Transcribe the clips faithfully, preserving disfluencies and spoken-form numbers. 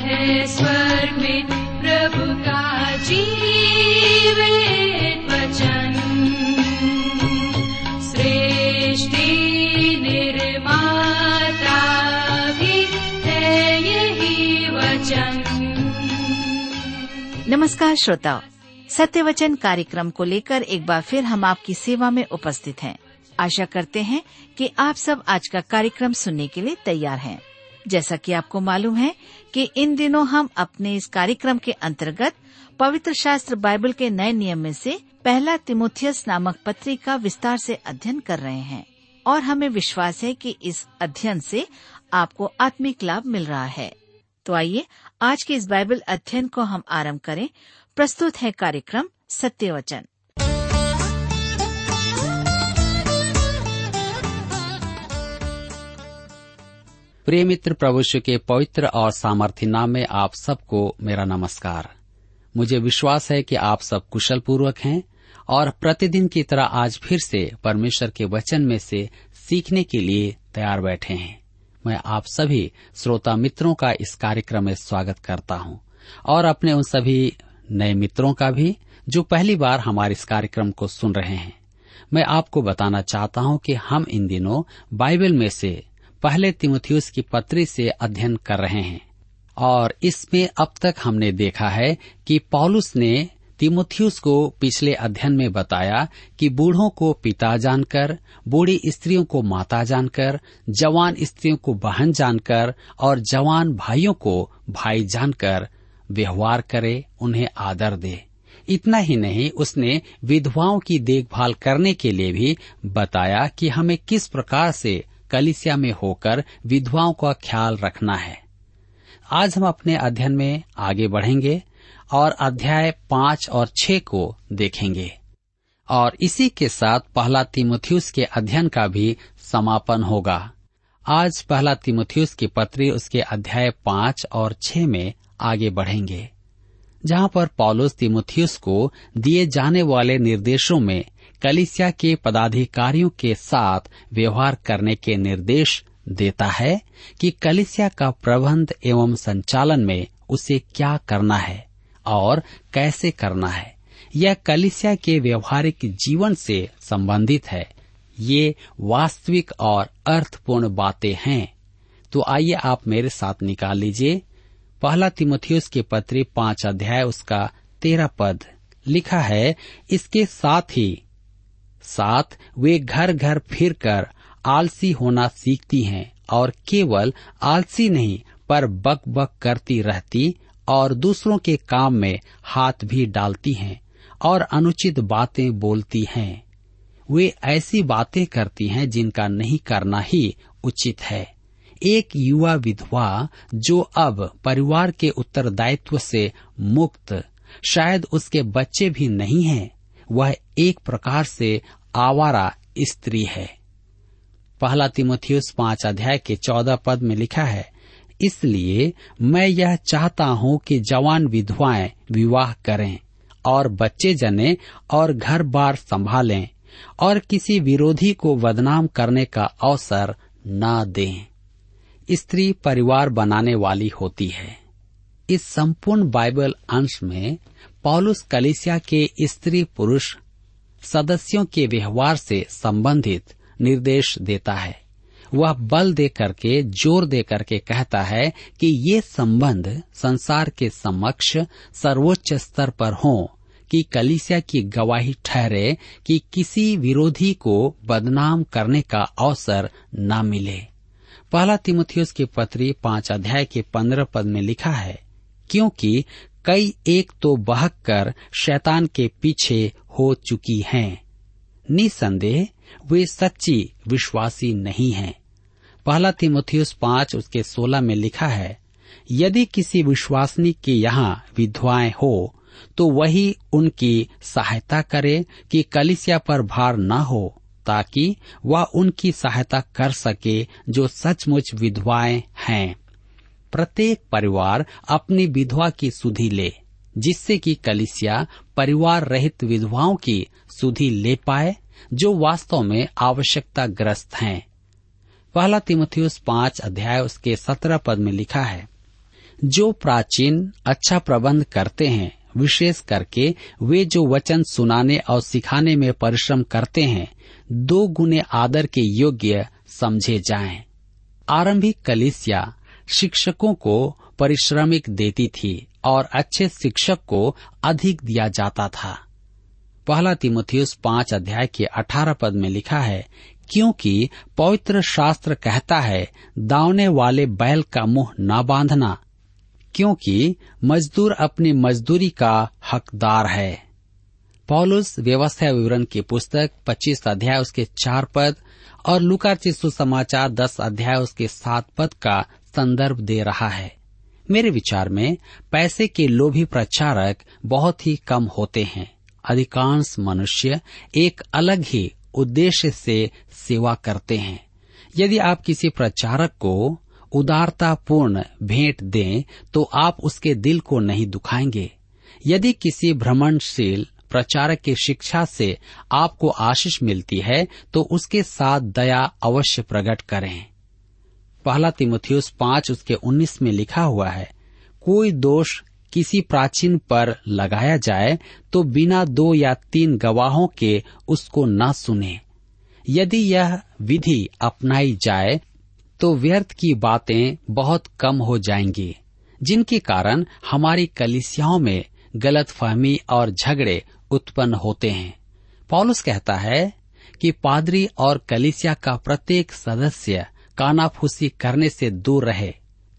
है स्वर्ग में प्रभु का जीवित वचन। सृष्टि निर्माता भी है यही वचन। नमस्कार श्रोताओं, सत्य वचन कार्यक्रम को लेकर एक बार फिर हम आपकी सेवा में उपस्थित हैं। आशा करते हैं कि आप सब आज का कार्यक्रम सुनने के लिए तैयार हैं। जैसा कि आपको मालूम है कि इन दिनों हम अपने इस कार्यक्रम के अंतर्गत पवित्र शास्त्र बाइबल के नए नियम में से पहला तिमोथियस नामक पत्री का विस्तार से अध्ययन कर रहे हैं और हमें विश्वास है कि इस अध्ययन से आपको आत्मिक लाभ मिल रहा है। तो आइए आज के इस बाइबल अध्ययन को हम आरंभ करें। प्रस्तुत है कार्यक्रम सत्य वचन। प्रिय मित्र, प्रभु यीशु के पवित्र और सामर्थी नाम में आप सबको मेरा नमस्कार। मुझे विश्वास है कि आप सब कुशल पूर्वक हैं और प्रतिदिन की तरह आज फिर से परमेश्वर के वचन में से सीखने के लिए तैयार बैठे हैं। मैं आप सभी श्रोता मित्रों का इस कार्यक्रम में स्वागत करता हूं और अपने उन सभी नए मित्रों का भी जो पहली बार हमारे इस कार्यक्रम को सुन रहे हैं। मैं आपको बताना चाहता हूं कि हम इन दिनों बाइबल में से पहले तिमोथियस की पत्री से अध्ययन कर रहे हैं और इसमें अब तक हमने देखा है कि पौलुस ने तिमोथियस को पिछले अध्ययन में बताया कि बूढ़ों को पिता जानकर, बूढ़ी स्त्रियों को माता जानकर, जवान स्त्रियों को बहन जानकर और जवान भाइयों को भाई जानकर व्यवहार करे, उन्हें आदर दे। इतना ही नहीं, उसने विधवाओं की देखभाल करने के लिए भी बताया कि हमें किस प्रकार से कलीसिया में होकर विधवाओं का ख्याल रखना है। आज हम अपने अध्ययन में आगे बढ़ेंगे और अध्याय पांच और छह को देखेंगे और इसी के साथ पहला तीमुथियुस के अध्ययन का भी समापन होगा। आज पहला तीमुथियुस की पत्री उसके अध्याय पांच और छह में आगे बढ़ेंगे, जहां पर पौलुस तीमुथियुस को दिए जाने वाले निर्देशों में कलीसिया के पदाधिकारियों के साथ व्यवहार करने के निर्देश देता है कि कलीसिया का प्रबंध एवं संचालन में उसे क्या करना है और कैसे करना है। यह कलीसिया के व्यवहारिक जीवन से संबंधित है। ये वास्तविक और अर्थपूर्ण बातें हैं। तो आइए आप मेरे साथ निकाल लीजिए पहला तीमुथियुस के पत्री पांच अध्याय उसका तेरह पद। लिखा है, इसके साथ ही साथ वे घर घर फिरकर आलसी होना सीखती हैं और केवल आलसी नहीं पर बक बक करती रहती और दूसरों के काम में हाथ भी डालती हैं और अनुचित बातें बोलती हैं। वे ऐसी बातें करती हैं जिनका नहीं करना ही उचित है। एक युवा विधवा जो अब परिवार के उत्तरदायित्व से मुक्त, शायद उसके बच्चे भी नहीं हैं, वह एक प्रकार से आवारा स्त्री है। पहला तीमुथियुस पांच अध्याय के चौदह पद में लिखा है, इसलिए मैं यह चाहता हूं कि जवान विधवाएं विवाह करें और बच्चे जनें और घर बार संभालें और किसी विरोधी को बदनाम करने का अवसर न दें। स्त्री परिवार बनाने वाली होती है। इस संपूर्ण बाइबल अंश में पौलुस कलीसिया के स्त्री पुरुष सदस्यों के व्यवहार से संबंधित निर्देश देता है। वह बल दे करके, जोर दे करके कहता है कि ये संबंध संसार के समक्ष सर्वोच्च स्तर पर हों कि कलीसिया की गवाही ठहरे कि किसी विरोधी को बदनाम करने का अवसर न मिले। पहला तीमुथियुस की पत्री पांच अध्याय के पंद्रह पद में लिखा है, क्योंकि कई एक तो बहक कर शैतान के पीछे हो चुकी हैं, निसंदेह वे सच्ची विश्वासी नहीं हैं। पहला तीमुथियुस पांच उसके सोलह में लिखा है, यदि किसी विश्वासिनी के यहाँ विधवाएं हो तो वही उनकी सहायता करे कि कलीसिया पर भार न हो, ताकि वह उनकी सहायता कर सके जो सचमुच विधवाएं हैं। प्रत्येक परिवार अपनी विधवा की सुधि ले, जिससे कि कलीसिया परिवार रहित विधवाओं की सुधि ले पाए जो वास्तव में आवश्यकता ग्रस्त हैं। पहला तीमुथियुस पांच अध्याय उसके सत्रह पद में लिखा है, जो प्राचीन अच्छा प्रबंध करते हैं, विशेष करके वे जो वचन सुनाने और सिखाने में परिश्रम करते हैं, दो गुने आदर के योग्य समझे जाएं। आरंभिक कलीसिया शिक्षकों को परिश्रमिक देती थी और अच्छे शिक्षक को अधिक दिया जाता था। पहला तीमुथियुस पांच अध्याय के अठारह पद में लिखा है, क्योंकि पवित्र शास्त्र कहता है, दावने वाले बैल का मुंह न बांधना, क्योंकि मजदूर अपनी मजदूरी का हकदार है। पौलुस व्यवस्था विवरण की पुस्तक पच्चीस अध्याय उसके चार पद और लूका सुसमाचार दस अध्याय उसके सात पद का संदर्भ दे रहा है। मेरे विचार में पैसे के लोभी प्रचारक बहुत ही कम होते हैं। अधिकांश मनुष्य एक अलग ही उद्देश्य से सेवा करते हैं। यदि आप किसी प्रचारक को उदारतापूर्ण भेंट दें तो आप उसके दिल को नहीं दुखाएंगे। यदि किसी भ्रमणशील प्रचारक की शिक्षा से आपको आशीष मिलती है तो उसके साथ दया अवश्य प्रकट करें। पहला तीमुथियुस पांच उसके उन्नीस में लिखा हुआ है, कोई दोष किसी प्राचीन पर लगाया जाए तो बिना दो या तीन गवाहों के उसको न सुने। यदि यह विधि अपनाई जाए तो व्यर्थ की बातें बहुत कम हो जाएंगी, जिनके कारण हमारी कलीसियाओं में गलतफहमी और झगड़े उत्पन्न होते हैं। पौलुस कहता है कि पादरी और कलीसिया का प्रत्येक सदस्य कानाफूसी करने से दूर रहे,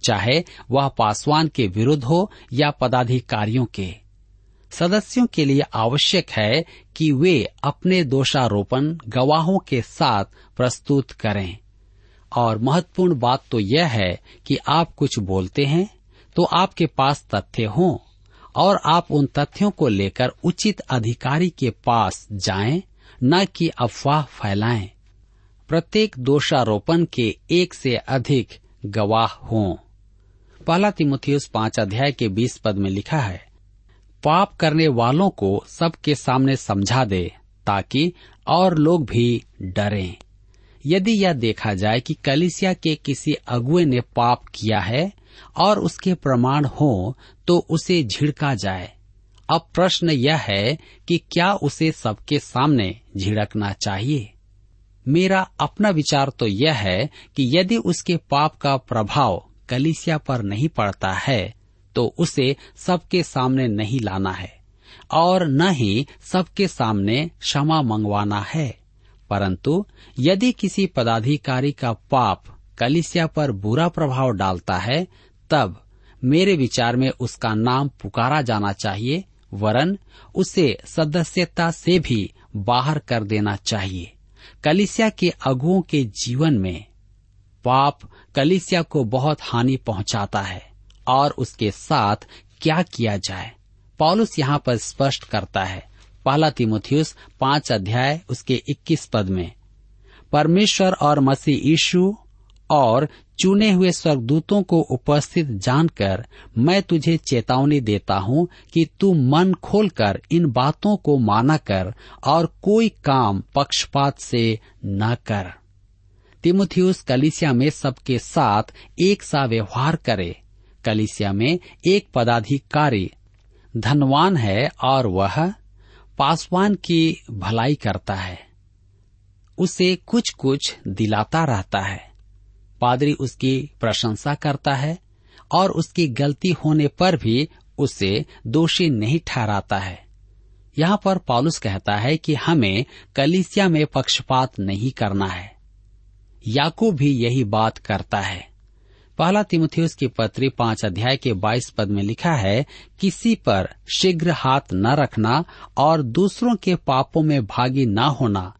चाहे वह पासवान के विरुद्ध हो या पदाधिकारियों के। सदस्यों के लिए आवश्यक है कि वे अपने दोषारोपण गवाहों के साथ प्रस्तुत करें। और महत्वपूर्ण बात तो यह है कि आप कुछ बोलते हैं तो आपके पास तथ्य हों और आप उन तथ्यों को लेकर उचित अधिकारी के पास जाएं, न कि अफवाह फैलाएं। प्रत्येक दोषारोपण के एक से अधिक गवाह हों। पहला तीमुथियुस पांच अध्याय के बीस पद में लिखा है, पाप करने वालों को सबके सामने समझा दे ताकि और लोग भी डरें। यदि यह देखा जाए कि कलीसिया के किसी अगुवे ने पाप किया है और उसके प्रमाण हो तो उसे झिड़का जाए। अब प्रश्न यह है कि क्या उसे सबके सामने झिड़कना चाहिए? मेरा अपना विचार तो यह है कि यदि उसके पाप का प्रभाव कलीसिया पर नहीं पड़ता है तो उसे सबके सामने नहीं लाना है और न ही सबके सामने क्षमा मंगवाना है। परंतु यदि किसी पदाधिकारी का पाप कलीसिया पर बुरा प्रभाव डालता है, तब मेरे विचार में उसका नाम पुकारा जाना चाहिए, वरन उसे सदस्यता से भी बाहर कर देना चाहिए। कलीसिया के अगुओं के जीवन में पाप कलीसिया को बहुत हानि पहुंचाता है और उसके साथ क्या किया जाए, पौलुस यहाँ पर स्पष्ट करता है। पहला तीमुथियुस पांच अध्याय उसके इक्कीस पद में, परमेश्वर और मसीह यीशु और चुने हुए स्वर्गदूतों को उपस्थित जानकर मैं तुझे चेतावनी देता हूँ कि तू मन खोलकर इन बातों को माना कर और कोई काम पक्षपात से न कर। तीमुथियुस कलीसिया में सबके साथ एक सा व्यवहार करे। कलीसिया में एक पदाधिकारी धनवान है और वह पासवान की भलाई करता है, उसे कुछ कुछ दिलाता रहता है। पादरी उसकी प्रशंसा करता है और उसकी गलती होने पर भी उसे दोषी नहीं ठहराता है। यहाँ पर पौलुस कहता है कि हमें कलीसिया में पक्षपात नहीं करना है। याकूब भी यही बात करता है। पहला तीमुथियुस की पत्री पांच अध्याय के बाईस पद में लिखा है, किसी पर शीघ्र हाथ न रखना और दूसरों के पापों में भागी न होना,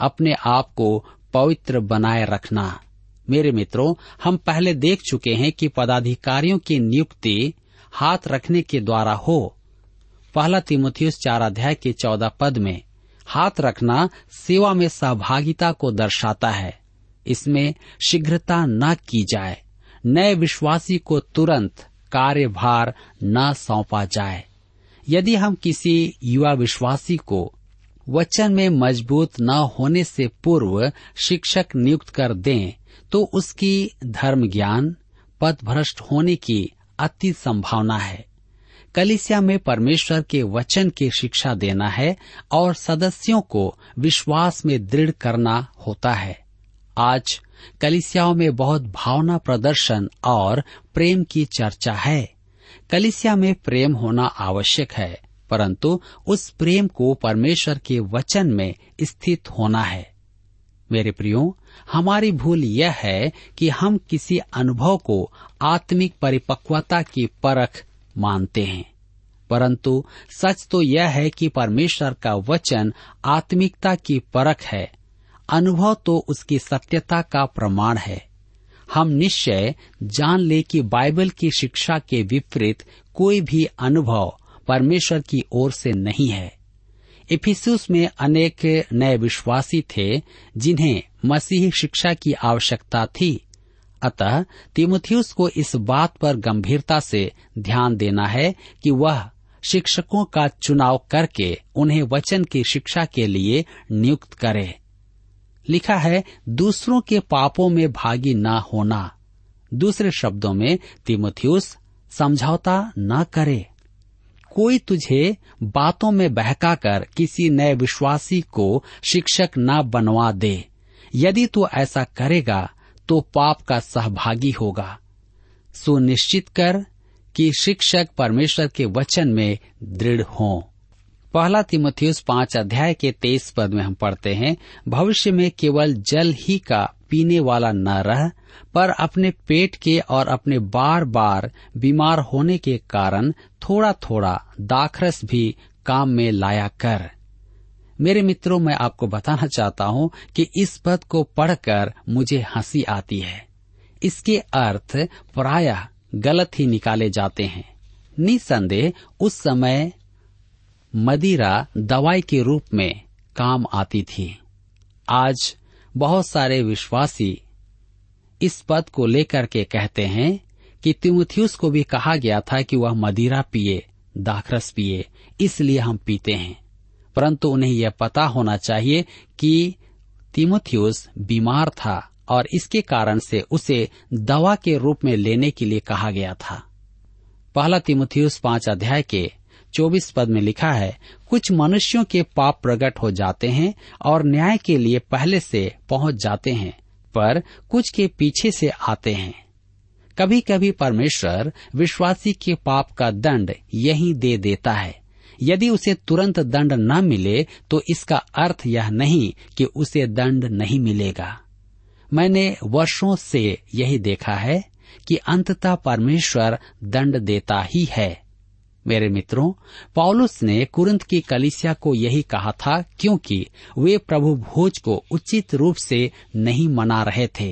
अपने आप को पवित्र बनाए रखना। मेरे मित्रों, हम पहले देख चुके हैं कि पदाधिकारियों की नियुक्ति हाथ रखने के द्वारा हो। पहला तीमुथियुस चार अध्याय के चौदह पद में, हाथ रखना सेवा में सहभागिता को दर्शाता है। इसमें शीघ्रता न की जाए, नए विश्वासी को तुरंत कार्यभार न सौंपा जाए। यदि हम किसी युवा विश्वासी को वचन में मजबूत न होने से पूर्व शिक्षक नियुक्त कर दें तो उसकी धर्म ज्ञान पथभ्रष्ट होने की अति संभावना है। कलीसिया में परमेश्वर के वचन की शिक्षा देना है और सदस्यों को विश्वास में दृढ़ करना होता है। आज कलीसियाओं में बहुत भावना प्रदर्शन और प्रेम की चर्चा है। कलीसिया में प्रेम होना आवश्यक है, परंतु उस प्रेम को परमेश्वर के वचन में स्थित होना है। मेरे प्रियो, हमारी भूल यह है कि हम किसी अनुभव को आत्मिक परिपक्वता की परख मानते हैं, परंतु सच तो यह है कि परमेश्वर का वचन आत्मिकता की परख है। अनुभव तो उसकी सत्यता का प्रमाण है। हम निश्चय जान ले कि बाइबल की शिक्षा के विपरीत कोई भी अनुभव परमेश्वर की ओर से नहीं है। इफिसुस में अनेक नए विश्वासी थे जिन्हें मसीही शिक्षा की आवश्यकता थी। अतः तीमुथियुस को इस बात पर गंभीरता से ध्यान देना है कि वह शिक्षकों का चुनाव करके उन्हें वचन की शिक्षा के लिए नियुक्त करे। लिखा है, दूसरों के पापों में भागी न होना। दूसरे शब्दों में तीमुथियुस समझौता न करे। कोई तुझे बातों में बहकाकर किसी नए विश्वासी को शिक्षक न बनवा दे। यदि तू ऐसा करेगा तो पाप का सहभागी होगा। सुनिश्चित कर कि शिक्षक परमेश्वर के वचन में दृढ़ हों। पहला तीमुथियुस पांच अध्याय के तेईस पद में हम पढ़ते हैं, भविष्य में केवल जल ही का पीने वाला न रह, पर अपने पेट के और अपने बार बार बीमार होने के कारण थोड़ा थोड़ा दाखरस भी काम में लाया कर। मेरे मित्रों, मैं आपको बताना चाहता हूँ कि इस पद को पढ़कर मुझे हंसी आती है। इसके अर्थ प्रायः गलत ही निकाले जाते हैं। निसंदेह उस समय मदिरा दवाई के रूप में काम आती थी। आज बहुत सारे विश्वासी इस पद को लेकर के कहते हैं कि तीमुथियुस को भी कहा गया था कि वह मदिरा पिए, दाखरस पिए, इसलिए हम पीते हैं। परंतु उन्हें यह पता होना चाहिए कि तीमुथियुस बीमार था और इसके कारण से उसे दवा के रूप में लेने के लिए कहा गया था। पहला तीमुथियुस पांच अध्याय के चौबीस पद में लिखा है, कुछ मनुष्यों के पाप प्रकट हो जाते हैं और न्याय के लिए पहले से पहुंच जाते हैं, पर कुछ के पीछे से आते हैं। कभी कभी परमेश्वर विश्वासी के पाप का दंड यहीं दे देता है। यदि उसे तुरंत दंड न मिले तो इसका अर्थ यह नहीं कि उसे दंड नहीं मिलेगा। मैंने वर्षों से यही देखा है कि अंततः परमेश्वर दंड देता ही है। मेरे मित्रों, पौलुस ने कुरिन्थ की कलीसिया को यही कहा था, क्योंकि वे प्रभु भोज को उचित रूप से नहीं मना रहे थे।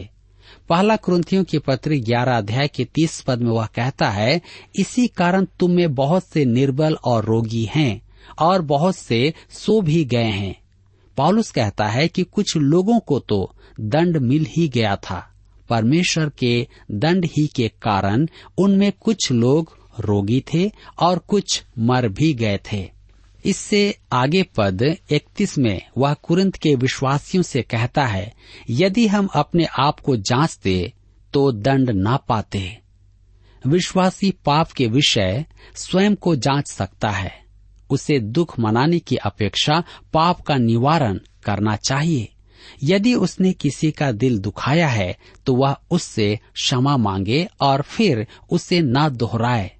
पहला कुरिन्थियों की पत्री ग्यारह अध्याय के तीस पद में वह कहता है, इसी कारण तुम में बहुत से निर्बल और रोगी हैं और बहुत से सो भी गए हैं। पौलुस कहता है कि कुछ लोगों को तो दंड मिल ही गया था। परमेश्वर के दंड ही के कारण उनमें कुछ लोग रोगी थे और कुछ मर भी गए थे। इससे आगे पद इकतीस में वह कुरिन्थ के विश्वासियों से कहता है, यदि हम अपने आप को जांचते तो दंड ना पाते। विश्वासी पाप के विषय स्वयं को जांच सकता है। उसे दुख मनाने की अपेक्षा पाप का निवारण करना चाहिए। यदि उसने किसी का दिल दुखाया है तो वह उससे क्षमा मांगे और फिर उसे ना दोहराए।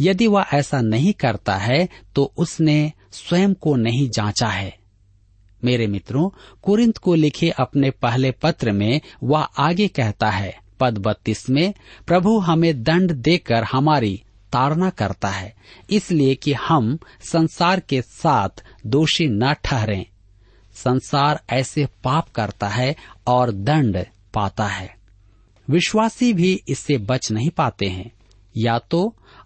यदि वह ऐसा नहीं करता है तो उसने स्वयं को नहीं जांचा है। मेरे मित्रों, कुरिन्थ को लिखे अपने पहले पत्र में वह आगे कहता है, पद बत्तीस में, प्रभु हमें दंड देकर हमारी ताड़ना करता है, इसलिए कि हम संसार के साथ दोषी न ठहरें। संसार ऐसे पाप करता है और दंड पाता है। विश्वासी भी इससे बच नहीं पाते हैं। या तो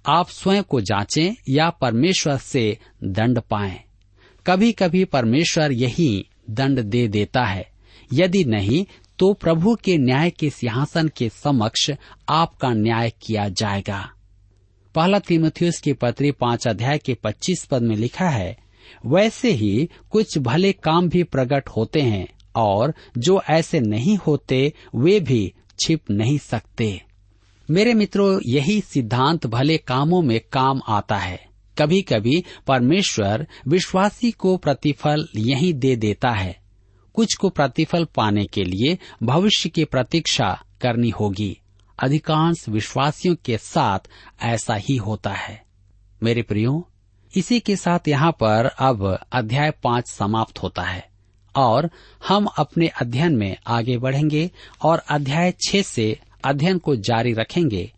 आप स्वयं को जांचें या परमेश्वर से दंड पाएं। कभी कभी परमेश्वर यही दंड दे देता है। यदि नहीं तो प्रभु के न्याय के सिंहासन के समक्ष आपका न्याय किया जाएगा। पहला तीमुथियुस की पत्री पांच अध्याय के पच्चीस पद में लिखा है, वैसे ही कुछ भले काम भी प्रकट होते हैं और जो ऐसे नहीं होते वे भी छिप नहीं सकते। मेरे मित्रों, यही सिद्धांत भले कामों में काम आता है। कभी कभी परमेश्वर विश्वासी को प्रतिफल यहीं दे देता है। कुछ को प्रतिफल पाने के लिए भविष्य की प्रतीक्षा करनी होगी। अधिकांश विश्वासियों के साथ ऐसा ही होता है। मेरे प्रियो, इसी के साथ यहाँ पर अब अध्याय पांच समाप्त होता है और हम अपने अध्ययन में आगे बढ़ेंगे और अध्याय छह से अध्ययन को जारी रखेंगे।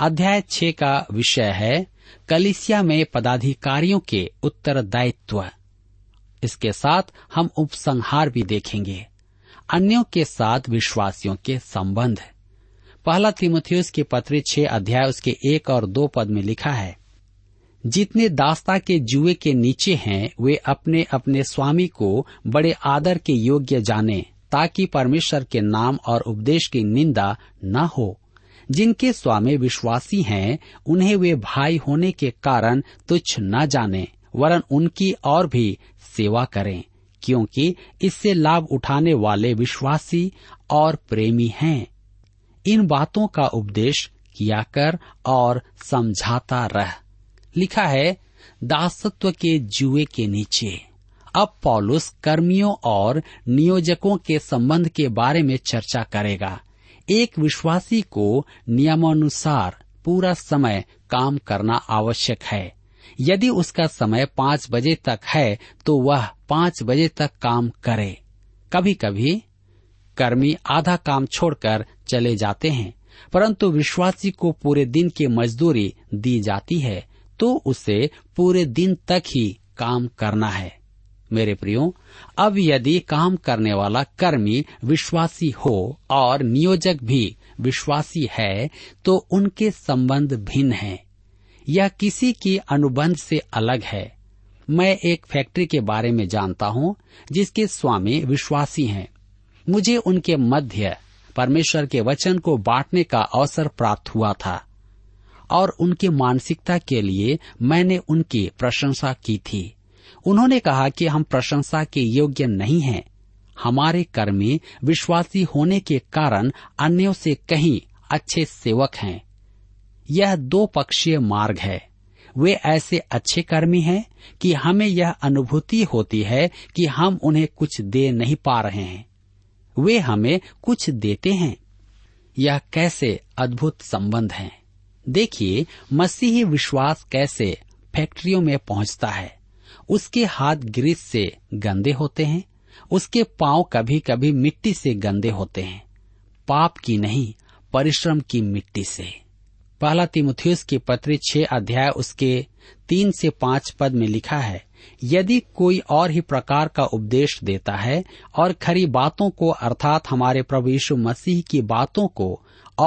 अध्याय छह का विषय है कलीसिया में पदाधिकारियों के उत्तरदायित्व। इसके साथ हम उपसंहार भी देखेंगे, अन्यों के साथ विश्वासियों के संबंध। पहला तीमुथियुस के पत्र छह अध्याय उसके एक और दो पद में लिखा है, जितने दास्ता के जुए के नीचे हैं वे अपने अपने स्वामी को बड़े आदर के योग्य जाने, ताकि परमेश्वर के नाम और उपदेश की निंदा न हो। जिनके स्वामी विश्वासी हैं उन्हें वे भाई होने के कारण तुच्छ न जाने, वरन उनकी और भी सेवा करें, क्योंकि इससे लाभ उठाने वाले विश्वासी और प्रेमी हैं। इन बातों का उपदेश किया कर और समझाता रह। लिखा है दासत्व के जुए के नीचे। अब पौलुस कर्मियों और नियोजकों के संबंध के बारे में चर्चा करेगा। एक विश्वासी को नियमानुसार पूरा समय काम करना आवश्यक है। यदि उसका समय पांच बजे तक है तो वह पांच बजे तक काम करे। कभी कभी कर्मी आधा काम छोड़कर चले जाते हैं, परंतु विश्वासी को पूरे दिन की मजदूरी दी जाती है, तो उसे पूरे दिन तक ही काम करना है। मेरे प्रियो, अब यदि काम करने वाला कर्मी विश्वासी हो और नियोजक भी विश्वासी है तो उनके संबंध भिन्न हैं। यह किसी की अनुबंध से अलग है। मैं एक फैक्ट्री के बारे में जानता हूँ जिसके स्वामी विश्वासी हैं। मुझे उनके मध्य परमेश्वर के वचन को बांटने का अवसर प्राप्त हुआ था और उनकी मानसिकता के लिए मैंने उनकी प्रशंसा की थी। उन्होंने कहा कि हम प्रशंसा के योग्य नहीं हैं। हमारे कर्मी विश्वासी होने के कारण अन्यों से कहीं अच्छे सेवक हैं। यह दो पक्षीय मार्ग है। वे ऐसे अच्छे कर्मी हैं कि हमें यह अनुभूति होती है कि हम उन्हें कुछ दे नहीं पा रहे हैं, वे हमें कुछ देते हैं। यह कैसे अद्भुत संबंध है। देखिए मसीही विश्वास कैसे फैक्ट्रियों में पहुंचता है। उसके हाथ ग्रीस से गंदे होते हैं, उसके पांव कभी कभी मिट्टी से गंदे होते हैं, पाप की नहीं, परिश्रम की मिट्टी से। पहला तीमुथियुस के पत्र छह अध्याय उसके तीन से पांच पद में लिखा है, यदि कोई और ही प्रकार का उपदेश देता है और खरी बातों को अर्थात हमारे प्रभु यीशु मसीह की बातों को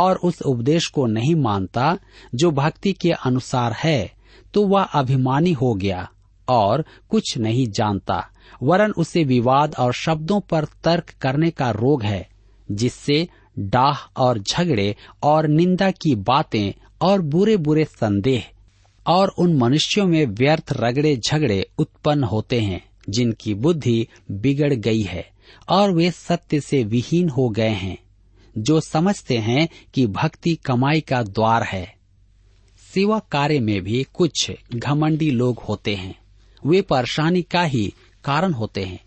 और उस उपदेश को नहीं मानता जो भक्ति के अनुसार है, तो वह अभिमानी हो गया और कुछ नहीं जानता, वरन उसे विवाद और शब्दों पर तर्क करने का रोग है, जिससे डाह और झगड़े और निंदा की बातें और बुरे बुरे संदेह और उन मनुष्यों में व्यर्थ रगड़े झगड़े उत्पन्न होते हैं जिनकी बुद्धि बिगड़ गई है और वे सत्य से विहीन हो गए हैं, जो समझते हैं कि भक्ति कमाई का द्वार है। सेवा कार्य में भी कुछ घमंडी लोग होते हैं, वे परेशानी का ही कारण होते हैं।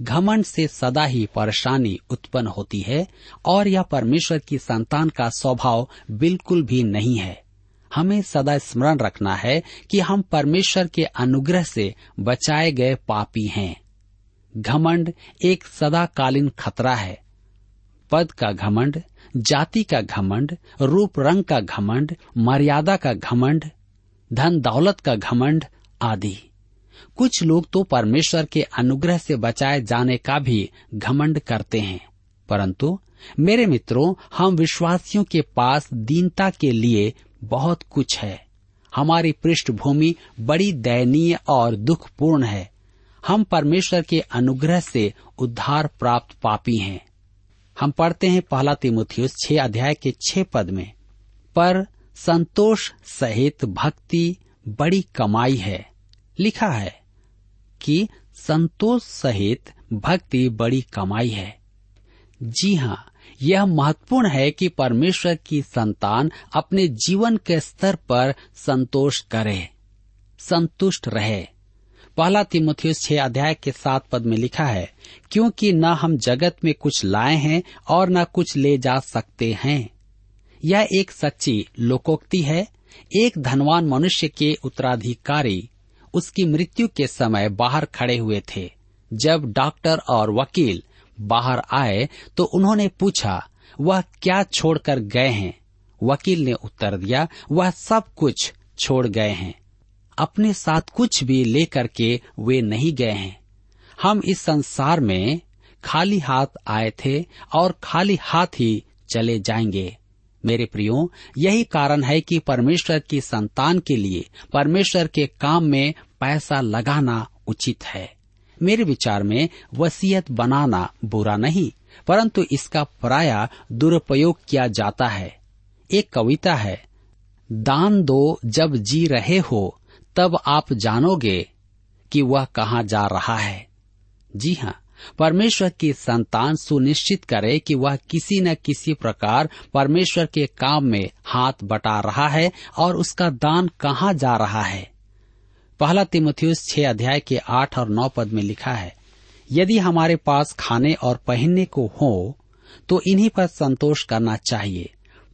घमंड से सदा ही परेशानी उत्पन्न होती है और यह परमेश्वर की संतान का स्वभाव बिल्कुल भी नहीं है। हमें सदा स्मरण रखना है कि हम परमेश्वर के अनुग्रह से बचाए गए पापी हैं। घमंड एक सदाकालीन खतरा है। पद का घमंड, जाति का घमंड, रूप रंग का घमंड, मर्यादा का घमंड, धन दौलत का घमंड आदि। कुछ लोग तो परमेश्वर के अनुग्रह से बचाए जाने का भी घमंड करते हैं, परंतु मेरे मित्रों, हम विश्वासियों के पास दीनता के लिए बहुत कुछ है। हमारी पृष्ठभूमि बड़ी दयनीय और दुखपूर्ण है। हम परमेश्वर के अनुग्रह से उद्धार प्राप्त पापी हैं। हम पढ़ते हैं पहला तीमुथियुस छह अध्याय के छह पद में, पर संतोष सहित भक्ति बड़ी कमाई है। लिखा है कि संतोष सहित भक्ति बड़ी कमाई है। जी हाँ, यह महत्वपूर्ण है कि परमेश्वर की संतान अपने जीवन के स्तर पर संतोष करे, संतुष्ट रहे। पहला तीमुथियुस छह अध्याय के सात पद में लिखा है, क्योंकि न हम जगत में कुछ लाए हैं और न कुछ ले जा सकते हैं। यह एक सच्ची लोकोक्ति है। एक धनवान मनुष्य के उत्तराधिकारी उसकी मृत्यु के समय बाहर खड़े हुए थे। जब डॉक्टर और वकील बाहर आए तो उन्होंने पूछा, वह क्या छोड़कर गए हैं? वकील ने उत्तर दिया, वह सब कुछ छोड़ गए हैं, अपने साथ कुछ भी लेकर के वे नहीं गए हैं। हम इस संसार में खाली हाथ आए थे और खाली हाथ ही चले जाएंगे। मेरे प्रियो, यही कारण है कि परमेश्वर की संतान के लिए परमेश्वर के काम में पैसा लगाना उचित है। मेरे विचार में वसीयत बनाना बुरा नहीं, परंतु इसका प्राय दुरुपयोग किया जाता है। एक कविता है, दान दो जब जी रहे हो, तब आप जानोगे कि वह कहाँ जा रहा है। जी हाँ, परमेश्वर की संतान सुनिश्चित करे कि वह किसी न किसी प्रकार परमेश्वर के काम में हाथ बटा रहा है और उसका दान कहाँ जा रहा है। पहला तीमुथियुस छह अध्याय के आठ और नौ पद में लिखा है, यदि हमारे पास खाने और पहनने को हो तो इन्हीं पर संतोष करना चाहिए,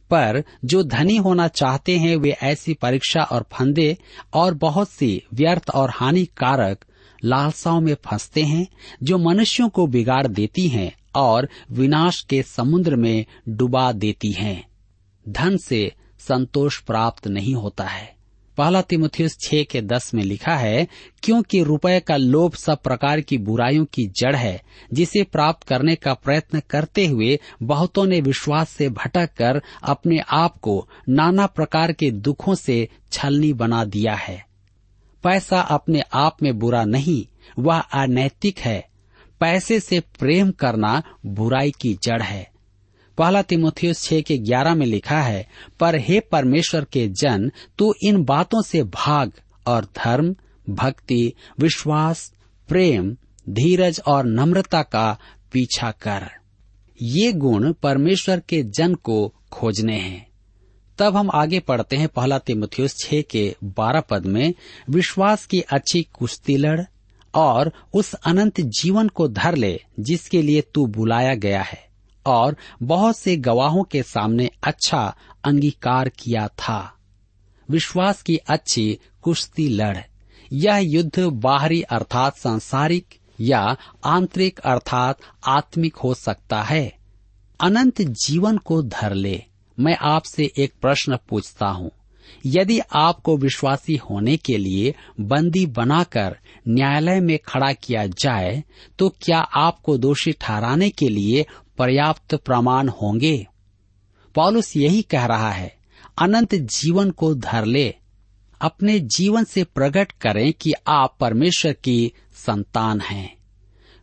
पर जो धनी होना चाहते हैं वे ऐसी परीक्षा और फंदे और बहुत सी व्यर्थ और हानिकारक लालसाओं में फंसते हैं जो मनुष्यों को बिगाड़ देती हैं और विनाश के समुद्र में डुबा देती हैं। धन से संतोष प्राप्त नहीं होता है। पहला तीमुथियुस छह के दस में लिखा है, क्योंकि रुपये का लोभ सब प्रकार की बुराइयों की जड़ है, जिसे प्राप्त करने का प्रयत्न करते हुए बहुतों ने विश्वास से भटक कर अपने आप को नाना प्रकार के दुखों से छलनी बना दिया है। पैसा अपने आप में बुरा नहीं, वह अनैतिक है। पैसे से प्रेम करना बुराई की जड़ है। पहला तीमुथियुस छह के ग्यारह में लिखा है, पर हे परमेश्वर के जन, तू इन बातों से भाग और धर्म, भक्ति, विश्वास, प्रेम, धीरज और नम्रता का पीछा कर। ये गुण परमेश्वर के जन को खोजने हैं। तब हम आगे पढ़ते हैं पहला तीमुथियुस छह के बारह पद में, विश्वास की अच्छी कुश्ती लड़ और उस अनंत जीवन को धर ले जिसके लिए तू बुलाया गया है और बहुत से गवाहों के सामने अच्छा अंगीकार किया था। विश्वास की अच्छी कुश्ती लड़। यह युद्ध बाहरी अर्थात सांसारिक या आंतरिक अर्थात आत्मिक हो सकता है। अनंत जीवन को धर ले। मैं आपसे एक प्रश्न पूछता हूँ, यदि आपको विश्वासी होने के लिए बंदी बनाकर न्यायालय में खड़ा किया जाए तो क्या आपको दोषी ठहराने के लिए पर्याप्त प्रमाण होंगे? पौलुस यही कह रहा है, अनंत जीवन को धर ले। अपने जीवन से प्रकट करें कि आप परमेश्वर की संतान हैं।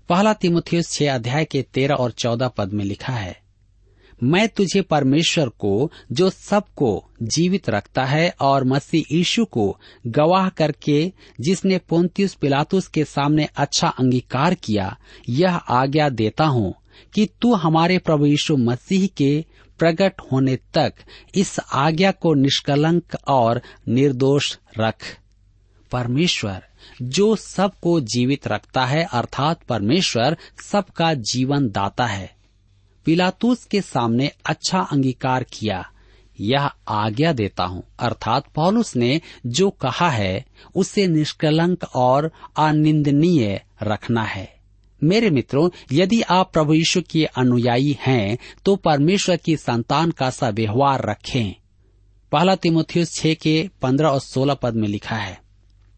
पहला तीमुथियुस छह अध्याय के तेरह और चौदह पद में लिखा है, मैं तुझे परमेश्वर को जो सबको जीवित रखता है और मसीह यीशु को गवाह करके जिसने पोंतियुस पिलातुस के सामने अच्छा अंगीकार किया, यह आज्ञा देता हूँ कि तू हमारे प्रभु यीशु मसीह के प्रकट होने तक इस आज्ञा को निष्कलंक और निर्दोष रख। परमेश्वर जो सबको जीवित रखता है, अर्थात परमेश्वर सबका जीवन दाता है, पिलातुस के सामने अच्छा अंगीकार किया, यह आज्ञा देता हूँ, अर्थात पौलुस ने जो कहा है उसे निष्कलंक और अनिंदनीय रखना है। मेरे मित्रों, यदि आप प्रभु यीशु के अनुयायी हैं तो परमेश्वर की संतान का सा व्यवहार रखें। पहला तीमुथियुस छह के पंद्रह और सोलह पद में लिखा है,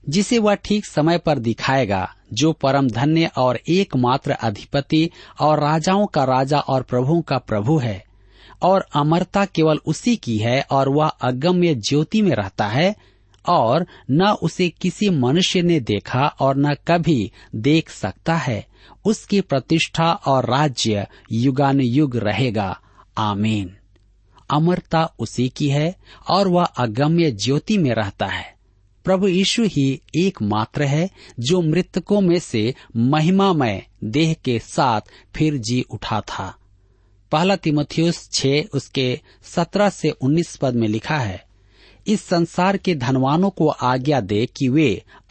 जिसे वह ठीक समय पर दिखाएगा, जो परम धन्य और एकमात्र अधिपति और राजाओं का राजा और प्रभुओं का प्रभु है, और अमरता केवल उसी की है, और वह अगम्य ज्योति में रहता है और न उसे किसी मनुष्य ने देखा और न कभी देख सकता है। उसकी प्रतिष्ठा और राज्य युगानुयुग रहेगा। आमीन। अमरता उसी की है और वह अगम्य ज्योति में रहता है। प्रभु यीशु ही एकमात्र है जो मृतकों में से महिमामय देह के साथ फिर जी उठा था। पहला तीमुथियुस छह उसके सत्रह से उन्नीस पद में लिखा है, इस संसार के धनवानों को आज्ञा दे कि वे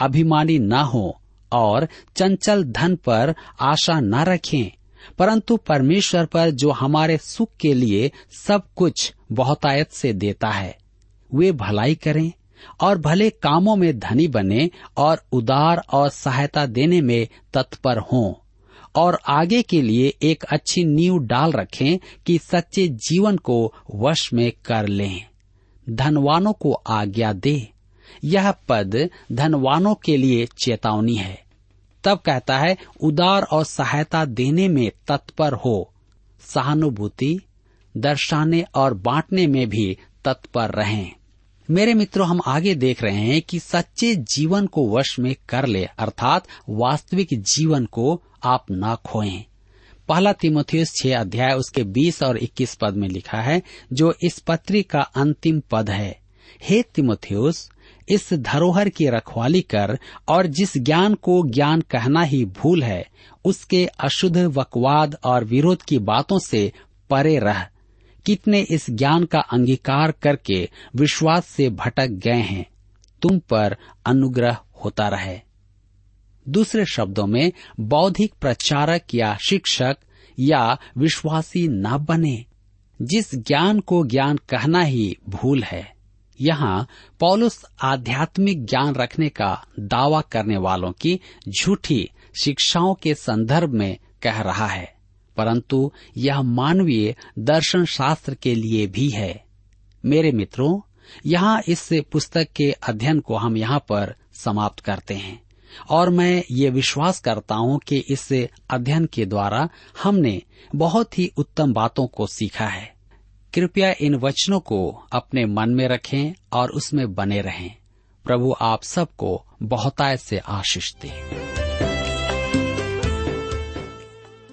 अभिमानी न हों और चंचल धन पर आशा न रखें, परंतु परमेश्वर पर जो हमारे सुख के लिए सब कुछ बहुतायत से देता है। वे भलाई करें और भले कामों में धनी बने और उदार और सहायता देने में तत्पर हों और आगे के लिए एक अच्छी नींव डाल रखें कि सच्चे जीवन को वश में कर लें। धनवानों को आज्ञा दे, यह पद धनवानों के लिए चेतावनी है। तब कहता है, उदार और सहायता देने में तत्पर हो, सहानुभूति दर्शाने और बांटने में भी तत्पर रहें। मेरे मित्रों, हम आगे देख रहे हैं कि सच्चे जीवन को वश में कर ले, अर्थात वास्तविक जीवन को आप ना खोएं। पहला तीमुथियुस छह अध्याय उसके बीस और इक्कीस पद में लिखा है, जो इस पत्री का अंतिम पद है, हे तीमुथियुस, इस धरोहर की रखवाली कर और जिस ज्ञान को ज्ञान कहना ही भूल है, उसके अशुद्ध वकवाद और विरोध की बातों से परे रह। कितने इस ज्ञान का अंगीकार करके विश्वास से भटक गए हैं, तुम पर अनुग्रह होता रहे। दूसरे शब्दों में, बौद्धिक प्रचारक या शिक्षक या विश्वासी न बने, जिस ज्ञान को ज्ञान कहना ही भूल है। यहाँ पौलुस आध्यात्मिक ज्ञान रखने का दावा करने वालों की झूठी शिक्षाओं के संदर्भ में कह रहा है, परंतु यह मानवीय दर्शन शास्त्र के लिए भी है। मेरे मित्रों, यहाँ इस पुस्तक के अध्ययन को हम यहाँ पर समाप्त करते हैं और मैं ये विश्वास करता हूँ कि इस अध्ययन के द्वारा हमने बहुत ही उत्तम बातों को सीखा है। कृपया इन वचनों को अपने मन में रखें और उसमें बने रहें। प्रभु आप सबको बहुतायत से आशीष दे।